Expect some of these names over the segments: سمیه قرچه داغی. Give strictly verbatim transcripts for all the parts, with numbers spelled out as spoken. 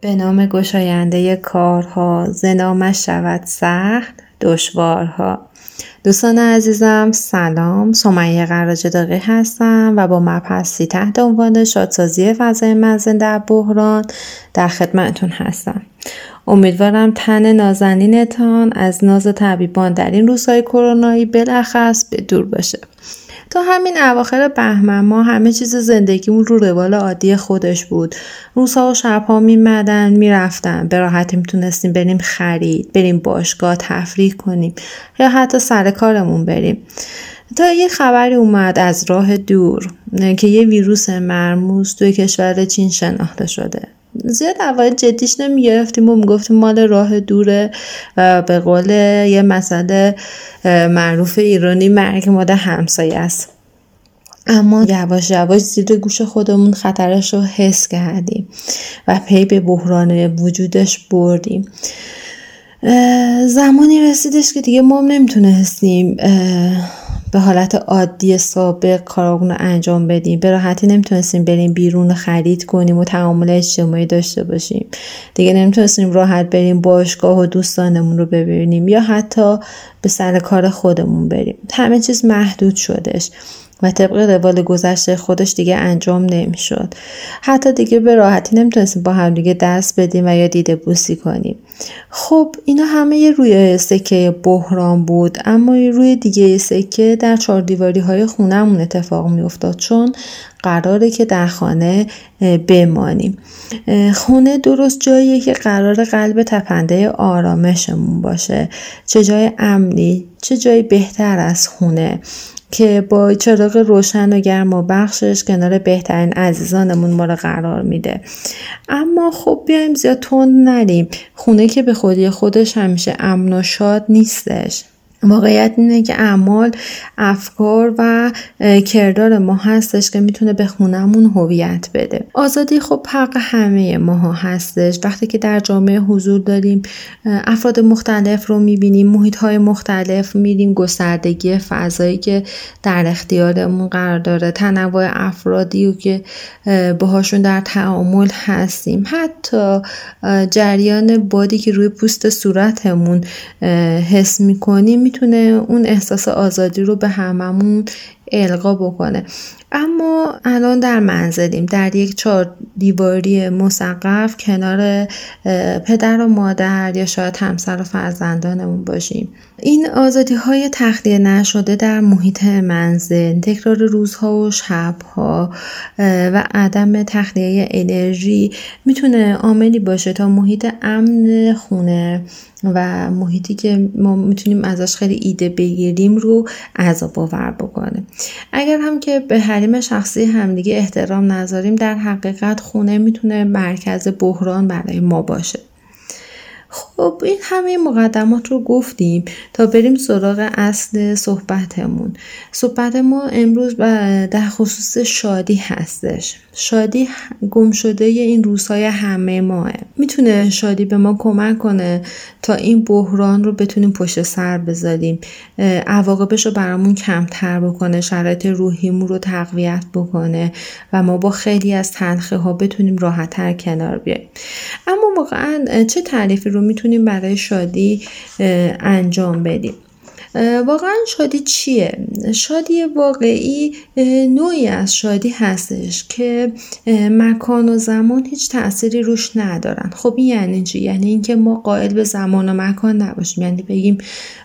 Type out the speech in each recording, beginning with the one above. به نام گشاینده کارها زنامش شود سخت دشوارها. دوستان عزیزم سلام، سمیه قرچه داغی هستم و با مبحثی تحت عنوان شادسازی فضای منزل در بحران در خدمتتون هستم. امیدوارم تن نازنینتان از ناز طبیبان در این روزهای کرونایی بالاخص به دور باشه. تا همین اواخر بهمن ما همه چیز زندگیمون رو روال عادی خودش بود. روزها و شبها میمدن میرفتن، به راحتی میتونستیم بریم خرید، بریم باشگاه، تفریح کنیم یا حتی سر کارمون بریم. تا یه خبری اومد از راه دور که یه ویروس مرموز توی کشور چین شناخته شده. زیاد اول جدیش نمیگرفتیم و میگفتیم مال راه دوره و به قول یه مسئله معروف ایرانی مرگ ماده همسایه است. اما یواش یواش زیر گوش خودمون خطرش رو حس کردیم و پی به بحران وجودش بردیم. زمانی رسیدش که دیگه ما نمیتونستیم به حالت عادی سابق کارامون رو انجام بدیم. به راحتی نمیتونستیم بریم بیرون خرید کنیم و تعامل اجتماعی داشته باشیم. دیگه نمیتونستیم راحت بریم باشگاه و دوستانمون رو ببینیم یا حتی به سر کار خودمون بریم. همه چیز محدود شدش و طبق روال گذشته خودش دیگه انجام نمیشد. حتی دیگه به راحتی نمیتونستیم با هم دیگه دست بدیم و یا دیده بوسی کنیم. خب اینا همه یه روی سکه بحران بود، اما یه روی دیگه سکه در چهار دیواری های خونمون اتفاق میافتاد، چون قراره که در خانه بمانیم. خونه درست جاییه که قرار قلب تپنده آرامشمون باشه. چه جای امنی، چه جای بهتر از خونه که با چراغ روشن و گرم و بخشش کنار بهترین عزیزانمون ما رو قرار میده. اما خب بیایم زیاد تند نریم. خونه که به خودی خودش همیشه امن و شاد نیستش. واقعیت اینه که اعمال، افکار و کردار ما هستش که میتونه به خونمون هویت بده. آزادی خب حق همه ما هستش. وقتی که در جامعه حضور داریم، افراد مختلف رو میبینیم، محیط‌های مختلف میریم، گستردگی فضایی که در اختیارمون قرار داره، تنوع افرادی رو که باهاشون در تعامل هستیم، حتی جریان بادی که روی پوست صورتمون حس میکنیم میتونه اون احساس آزادی رو به هممون القا بکنه. اما الان در منزلیم، در یک چهار دیواری مسقف کنار پدر و مادر یا شاید همسر و فرزندانمون باشیم. این آزادی های تخلیه نشده در محیط منزل، تکرار روزها و شبها و عدم تخلیه انرژی میتونه عاملی باشه تا محیط امن خونه و محیطی که ما میتونیم ازش خیلی ایده بگیریم رو عذاب آور بکنه. اگر هم که به حریم شخصی همدیگه احترام نذاریم، در حقیقت خونه میتونه مرکز بحران برای ما باشه. خب این همه مقدمات رو گفتیم تا بریم سراغ اصل صحبتمون. صحبت ما امروز در خصوص شادی هستش. شادی گم شده این روزهای همه ماه. میتونه شادی به ما کمک کنه تا این بحران رو بتونیم پشت سر بذاریم، عواقبش رو برامون کمتر بکنه، شرایط روحیمون رو تقویت بکنه و ما با خیلی از تلخی‌ها بتونیم راحت‌تر کنار بیاییم. اما واقعا چه تعریفی رو میتونیم برای شادی انجام بدیم؟ واقعا شادی چیه؟ شادی واقعی نوعی از شادی هستش که مکان و زمان هیچ تأثیری روش ندارن. خب این یعنی چی؟ یعنی اینکه ما قائل به زمان و مکان نباشیم. یعنی بگیم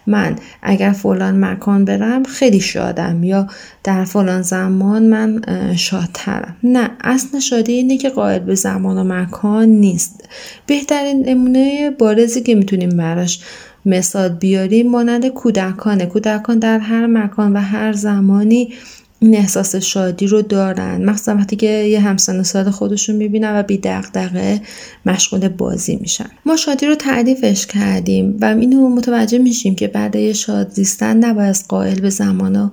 من اگر فلان مکان برم خیلی شادم یا در فلان زمان من شادترم. نه، اصل شادی اینه که قائل به زمان و مکان نیست. بهترین نمونه بارزی که میتونیم براش مثال بیاریم مانند کودکانه. کودکان در هر مکان و هر زمانی این احساس شادی رو دارن، مخصوصا وقتی که یه همسن و سال خودشون میبینن و بی دغدغه مشغول بازی میشن. ما شادی رو تعریفش کردیم و اینو متوجه میشیم که بعد شاد زیستن نباید قائل به زمان و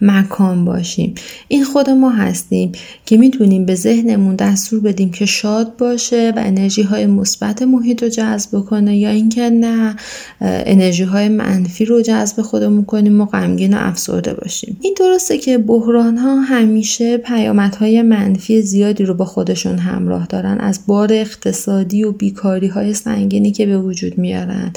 مکان باشیم. این خود ما هستیم که میتونیم به ذهنمون دستور بدیم که شاد باشه و انرژی های مثبت محیط رو جذب کنه، یا اینکه نه، انرژی های منفی رو جذب خودمون کنیم و غمگین و افسرده باشیم. این درسته که بحران ها همیشه پیامدهای منفی زیادی رو با خودشون همراه دارن، از بار اقتصادی و بیکاری های سنگینی که به وجود میارن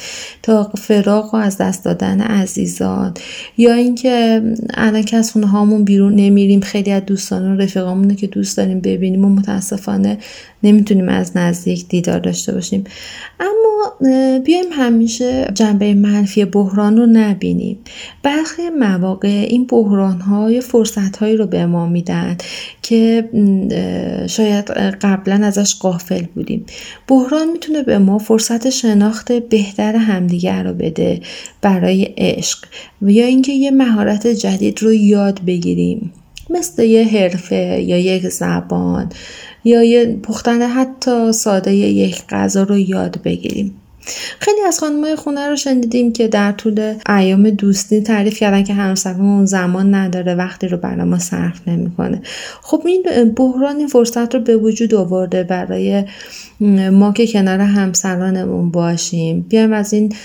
تا فراق و از دست دادن عزیزان، یا اینکه الان که از خونه هامون بیرون نمیریم، خیلی از دوستان و رفیقامون که دوست داریم ببینیم و متاسفانه نمیتونیم از نزدیک دیدار داشته باشیم. اما بیایم همیشه جنبه منفی بحران رو نبینیم. برخی مواقع این بحران ها یه فرصت هایی رو به ما میدن که شاید قبلا ازش غافل بودیم. بحران میتونه به ما فرصت شناخت بهتر همدیگر رو بده برای عشق، یا اینکه یه مهارت جدید رو یاد بگیریم، مثل یه حرفه یا یک زبان یا یه پختن حتی ساده یک غذا رو یاد بگیریم. خیلی از خانم‌های خونه رو شنیدیم که در طول ایام دوستی تعریف کردن که همسرمون زمان نداره، وقتی رو برای ما صرف نمی‌کنه. خب این بحران این فرصت رو به وجود آورده برای ما که کنار همسرانمون باشیم. بیایم از این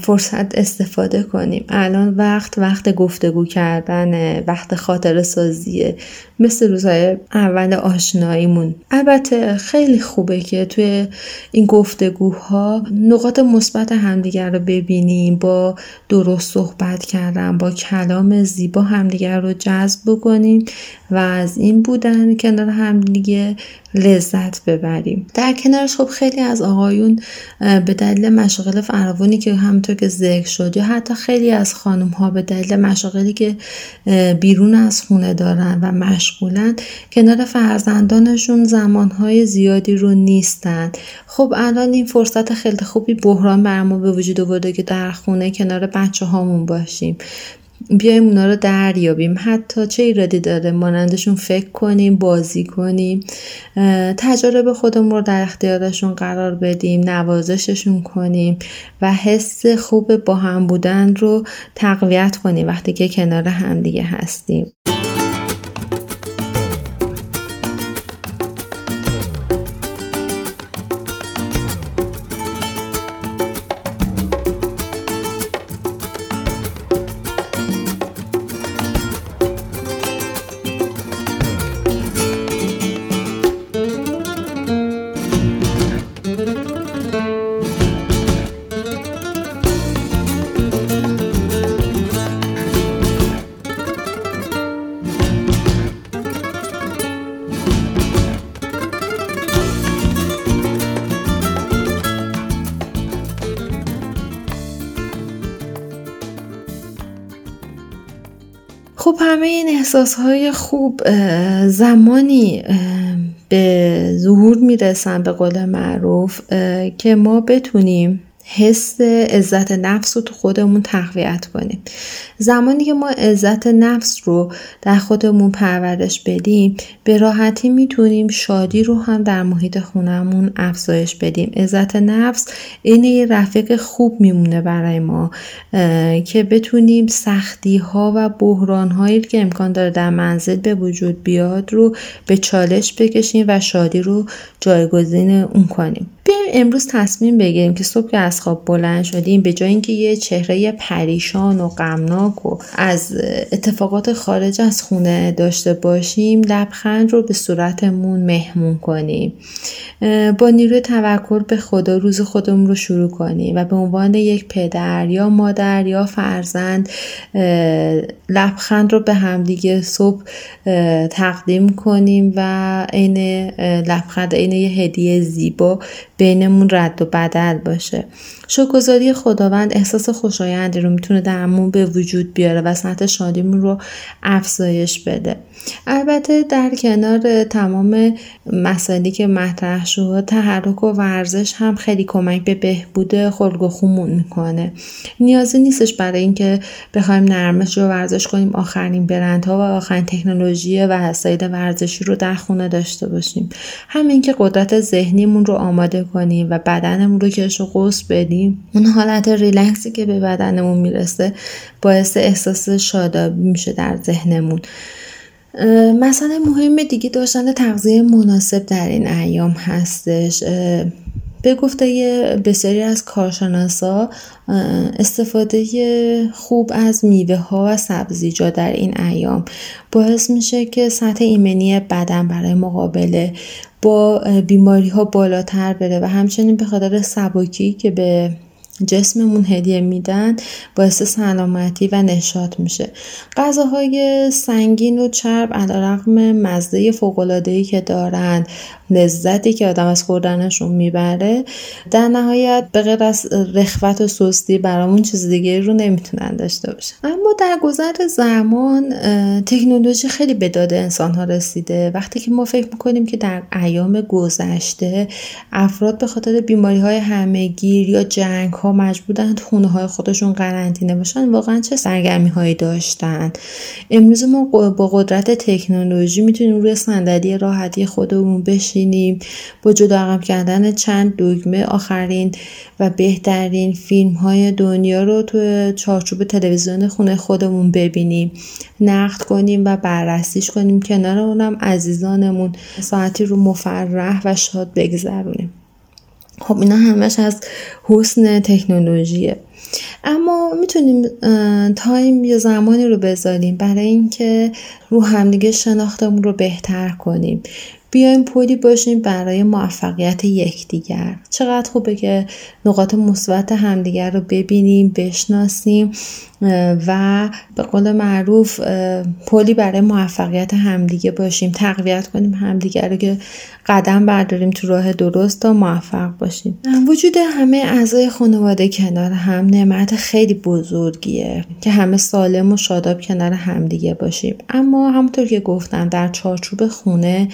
فرصت استفاده کنیم. الان وقت وقت گفتگو کردن، وقت خاطره سازیه، مثل روزهای اول آشناییمون. البته خیلی خوبه که توی این گفتگوها نقاط مثبت همدیگر رو ببینیم، با درست صحبت کردن، با کلام زیبا همدیگر رو جذب بکنیم و از این بودن کنار همدیگه لذت ببریم. در کنارش خب خیلی از آقایون به دلیل مشاغل فراوانی که همونطور که ذکر شد، یا حتی خیلی از خانم ها به دلیل مشاغلی که بیرون از خونه دارن و مشغولن، کنار فرزندانشون زمانهای زیادی رو نیستن. خب الان این فرصت خیلی خوبی بحران بر ما به وجود آورده که در خونه کنار بچه هامون باشیم. بیایم اونا رو دریابیم. حتی چه ایرادی داره مانندشون فکر کنیم، بازی کنیم، تجارب خودمون رو در اختیارشون قرار بدیم، نوازششون کنیم و حس خوب با هم بودن رو تقویت کنیم وقتی که کنار همدیگه هستیم. خب همه این احساسهای خوب زمانی به ظهور میرسن به قول معروف که ما بتونیم حس عزت نفس رو تو خودمون تقویت کنیم. زمانی که ما عزت نفس رو در خودمون پرورش بدیم، به راحتی میتونیم شادی رو هم در محیط خونمون افزایش بدیم. عزت نفس اینه یه رفیق خوب میمونه برای ما که بتونیم سختی ها و بحران هایی که امکان داره در منزل به وجود بیاد رو به چالش بکشیم و شادی رو جایگزین اون کنیم. بیایم امروز تصمیم بگیریم که صبح که از خواب بلند شدیم، به جای اینکه یه چهره پریشان و غمناک و از اتفاقات خارج از خونه داشته باشیم، لبخند رو به صورتمون مهمون کنیم. با نیروی توکل به خدا روز خودمون رو شروع کنیم و به عنوان یک پدر یا مادر یا فرزند لبخند رو به همدیگه صبح تقدیم کنیم و عین لبخند عین یه هدیه زیبا بین بینمون رد و بدل باشه. شکرگزاری خداوند احساس خوشایندی رو میتونه درمون به وجود بیاره و سطح شادیمون رو افزایش بده. البته در کنار تمام مسائلی که مطرح شد، تحرک و ورزش هم خیلی کمک به بهبود خلق و خومون میکنه. نیازی نیستش برای اینکه بخوایم نرمش رو ورزش کنیم آخرین برندها و آخرین تکنولوژی و وسایل ورزشی رو در خونه داشته باشیم. همین که قدرت ذهنیمون رو آماده کنیم و بدنمون رو کش و قوس بدیم، اون حالت ریلکسی که به بدنمون میرسه باعث احساس شادابی میشه در ذهنمون. مسئله مهم دیگه داشتن تغذیه مناسب در این ایام هستش. به گفته بسیاری از کارشناسا، استفاده خوب از میوه ها و سبزیجات در این ایام باعث میشه که سطح ایمنی بدن برای مقابله با بیماری ها بالاتر بره و همچنین به خاطر سبکی که به جسممون هدیه میدن باعث سلامتی و نشاط میشه. غذاهای سنگین و چرب علیرغم مزه فوق‌العاده‌ای که دارند، لذتی که آدم از خوردنشون میبره، در نهایت به غیر از رخوت و سستی برامون چیز دیگه رو نمیتونن داشته باشن. اما در گذر زمان تکنولوژی خیلی به داد انسان‌ها رسیده. وقتی که ما فکر میکنیم که در ایام گذشته افراد به خاطر بیماری‌های همه‌گیر یا جنگ‌ها مجبورند خونه های خودشون قرنطینه باشن، واقعا چه سرگرمی هایی داشتن. امروز ما با قدرت تکنولوژی میتونیم روی صندلی راحتی خودمون بشینیم، با جدا رقم کردن چند دکمه آخرین و بهترین فیلم های دنیا رو تو چارچوب تلویزیون خونه خودمون ببینیم، نقد کنیم و بررسیش کنیم، کنار اونم عزیزانمون ساعتی رو مفرح و شاد بگذرونیم. خب اینا همش از حسن تکنولوژیه. اما میتونیم تایم یا زمانی رو بذاریم برای اینکه رو همدیگه شناختمون رو بهتر کنیم. بیایم پلی باشیم برای موفقیت یکدیگر. چقدر خوبه که نقاط مثبت همدیگر رو ببینیم، بشناسیم و به قول معروف پلی برای موفقیت همدیگه باشیم. تقویت کنیم همدیگر رو که قدم برداریم تو راه درست تا موفق باشیم. وجود همه اعضای خانواده کنار هم نعمت خیلی بزرگیه که همه سالم و شاداب کنار همدیگه باشیم. اما همونطور که گفتم در چارچوب خونه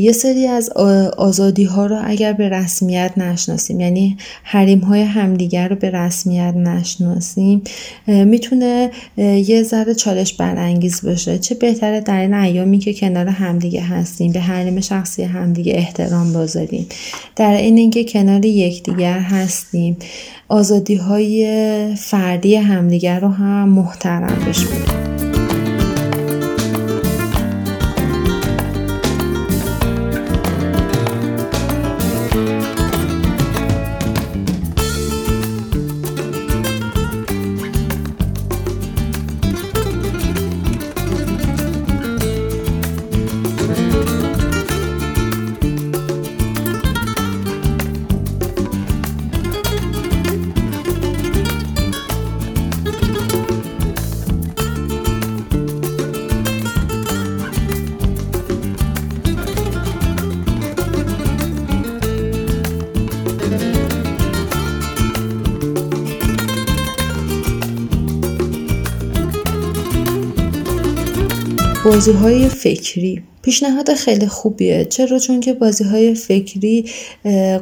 یه سری از آزادی ها رو اگر به رسمیت نشناسیم، یعنی حریم های همدیگر رو به رسمیت نشناسیم، میتونه یه ذره چالش برانگیز باشه. چه بهتره در این ایامی که کنار همدیگه هستیم به حریم شخصی همدیگه احترام بذاریم. در این اینکه کنار یکدیگر هستیم آزادی های فردی همدیگر رو هم محترم بشیم. بازی‌های فکری پیشنهاد خیلی خوبیه. چرا؟ چون که بازی‌های فکری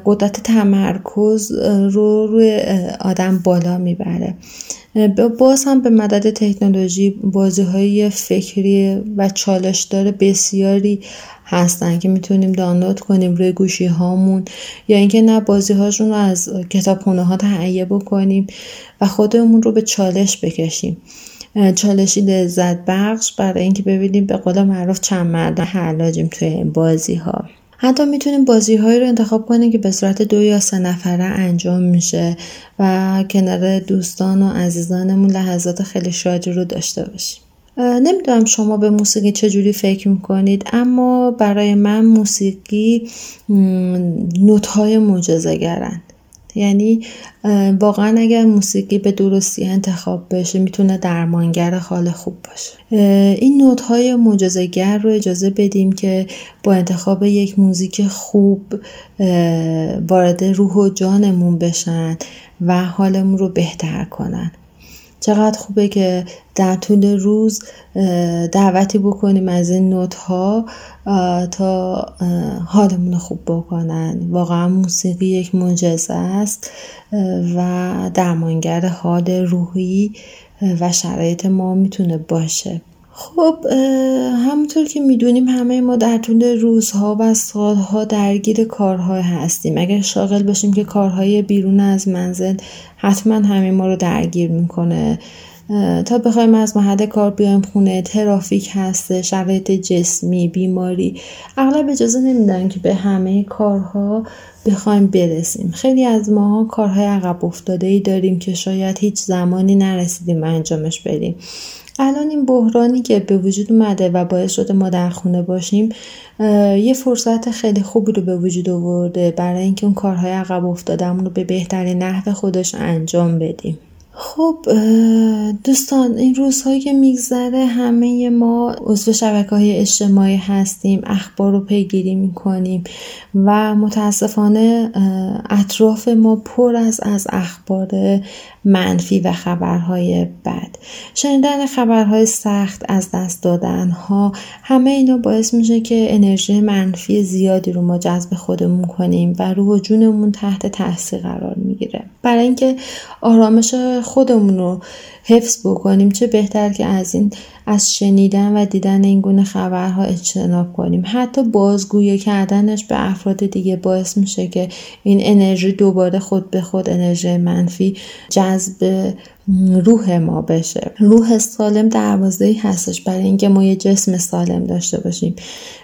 قدرت تمرکز رو روی آدم بالا میبره. باز هم به مدد تکنولوژی بازی‌های فکری و چالش داره بسیاری هستن که میتونیم دانلود کنیم روی گوشی هامون، یا اینکه نه بازی‌هاشون رو از کتابخونه ها تهیه بکنیم و خودمون رو به چالش بکشیم. چالشی لذت بخش برای اینکه ببینیم به قول معروف چند مردم حلاجیم توی این بازی ها. حتی میتونیم بازی هایی رو انتخاب کنیم که به صورت دو یا سه نفره انجام میشه و کنار دوستان و عزیزانمون لحظات خیلی شادی رو داشته باشیم. نمیدونم شما به موسیقی چجوری فکر میکنید، اما برای من موسیقی نوت‌های معجزه‌گرند. یعنی واقعا اگر موسیقی به درستی انتخاب بشه میتونه درمانگر حال خوب باشه. این نوت‌های معجزه‌گر رو اجازه بدیم که با انتخاب یک موزیک خوب وارد روح و جانمون بشن و حالمون رو بهتر کنن. چقدر خوبه که در طول روز دعوتی بکنیم از این نوت‌ها تا حالمون خوب بکنن. واقعا موسیقی یک معجزه است و درمانگر حال روحی و شرایط ما میتونه باشه. خب همونطور که میدونیم همه ما در طول روزها و سالها درگیر کارهای هستیم. اگر شاغل باشیم که کارهای بیرون از منزل حتما همه ما رو درگیر میکنه. تا بخوایم از محل کار بیایم خونه، ترافیک هست، شرایط جسمی، بیماری، اغلب اجازه نمیدن که به همه کارها بخوایم برسیم. خیلی از ماها کارهای عقب افتاده‌ای داریم که شاید هیچ زمانی نرسیدیم انجامش بدیم. الان این بحرانی که به وجود اومده و باعث شده ما در خونه باشیم یه فرصت خیلی خوبی رو به وجود آورده برای اینکه اون کارهای عقب افتاده‌مون رو به بهترین نحو خودش انجام بدیم. خب دوستان، این روزهایی که میگذره همه ما عضو شبکه‌های اجتماعی هستیم، اخبار رو پیگیری میکنیم و متاسفانه اطراف ما پر از از اخبار منفی و خبرهای بد. شنیدن خبرهای سخت، از دست دادنها، همه اینا باعث میشه که انرژی منفی زیادی رو ما جذب خودمون کنیم و روح و جونمون تحت تاثیر قرار میگیره. برای اینکه آرامش خودمون رو حفظ بکنیم چه بهتر که از این از شنیدن و دیدن این گونه خبرها اجتناب کنیم. حتی بازگویی کردنش به افراد دیگه باعث میشه که این انرژی دوباره خود به خود انرژی منفی جذب روح ما بشه. روح سالم دروازه‌ای هستش برای اینکه ما یه جسم سالم داشته باشیم.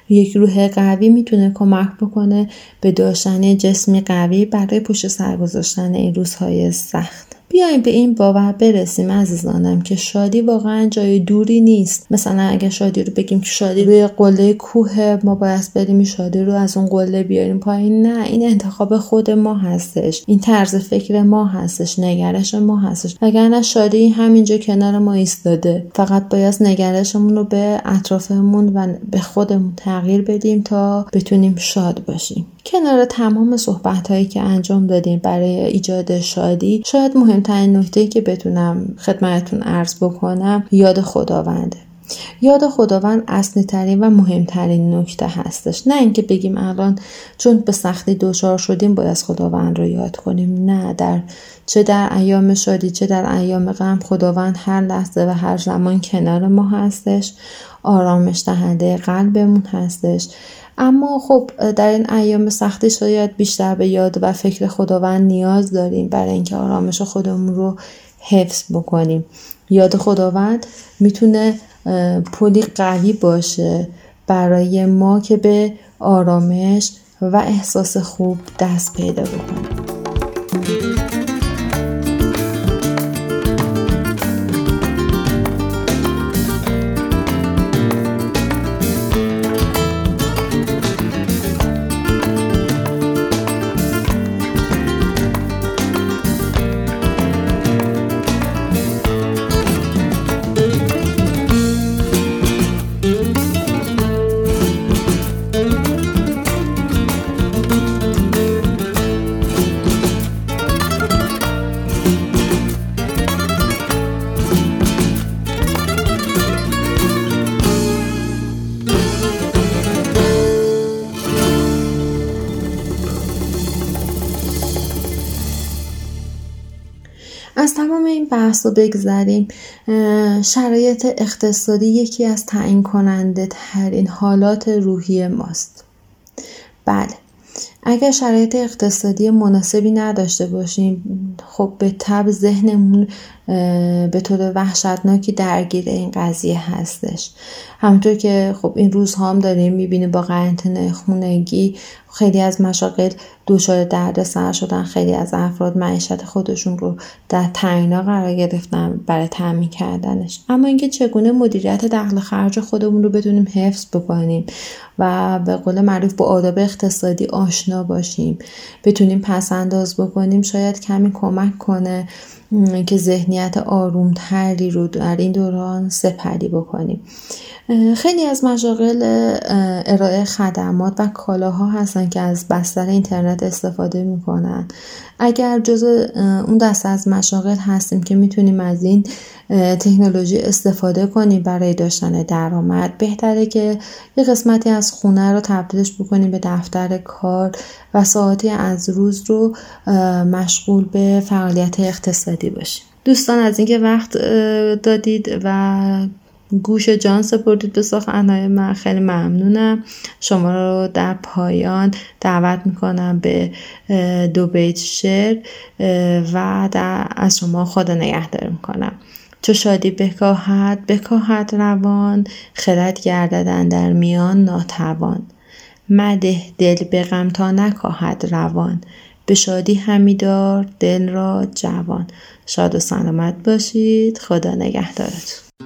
یک روح قوی میتونه کمک بکنه به داشتن جسمی قوی برای پشت سر گذاشتن این روزهای سخت. بیایم به این باور برسیم عزیزانم که شادی واقعا جای دوری نیست. مثلا اگه شادی رو بگیم که شادی روی قله کوه، ما باید بریم شادی رو از اون قله بیاریم پایین، نه، این انتخاب خود ما هستش، این طرز فکر ما هستش، نگرش ما هستش. وگرنه شادی همینجا کنار ما ایستاده. فقط باید نگرشمون رو به اطرافمون و به خودمون تغییر بدیم تا بتونیم شاد باشیم. کنار تمام صحبت‌هایی که انجام دادیم برای ایجاد شادی، شاید مهمترین نکته‌ای که بتونم خدمتتون عرض بکنم یاد خداونده. یاد خداوند اصلی‌ترین و مهمترین نکته هستش. نه اینکه بگیم الان چون به سختی دچار شدیم باید خداوند رو یاد کنیم. نه، در چه در ایام شادی چه در ایام غم خداوند هر لحظه و هر زمان کنار ما هستش، آرامش دهنده قلبمون هستش. اما خب در این ایام سختی شاید بیشتر به یاد و فکر خداوند نیاز داریم برای اینکه آرامش خودمون رو حفظ بکنیم. یاد خداوند میتونه پلی قوی باشه برای ما که به آرامش و احساس خوب دست پیدا بکنیم. از تمام این بحث رو بگذاریم. شرایط اقتصادی یکی از تعیین کننده ترین حالات روحی ماست. بله، اگر شرایط اقتصادی مناسبی نداشته باشیم خب به تبع ذهنمون به طور وحشتناکی درگیر این قضیه هستش. همونطور که خب این روزها هم داریم میبینیم با قرنطینه خونگی خیلی از مشاغل دچار دردسر شدن، خیلی از افراد معیشت خودشون رو در تنگنا قرار گرفتن برای تامین کردنش. اما اینکه چگونه مدیریت دخل خرج خودمون رو بدونیم حفظ بکنیم و به قول معروف با آداب اقتصادی آشنا باشیم، بتونیم پس‌انداز بکنیم، شاید کمی کمک کنه که ذهنیت آرومتری رو در این دوران سپری بکنیم. خیلی از مشاغل ارائه خدمات و کالاها هستن که از بستر اینترنت استفاده میکنن. اگر جزء اون دسته از مشاغل هستیم که میتونیم از این تکنولوژی استفاده کنیم برای داشتن درآمد، بهتره که یه قسمتی از خونه رو تبدیلش بکنیم به دفتر کار و ساعاتی از روز رو مشغول به فعالیت اقتصادی باشیم. دوستان، از اینکه وقت دادید و گوش جان سپردید به سخنهای من خیلی ممنونم. شما رو در پایان دعوت میکنم به دو بیت شعر و در از شما خدا نگهدار میکنم. چو شادی بکاهد بکاهد روان، خرد گردد اندر میان ناتوان. مده دل به غم تا نکاهد روان، به شادی همی دار دل را جوان. شاد و سلامت باشید، خدا نگهدارتون.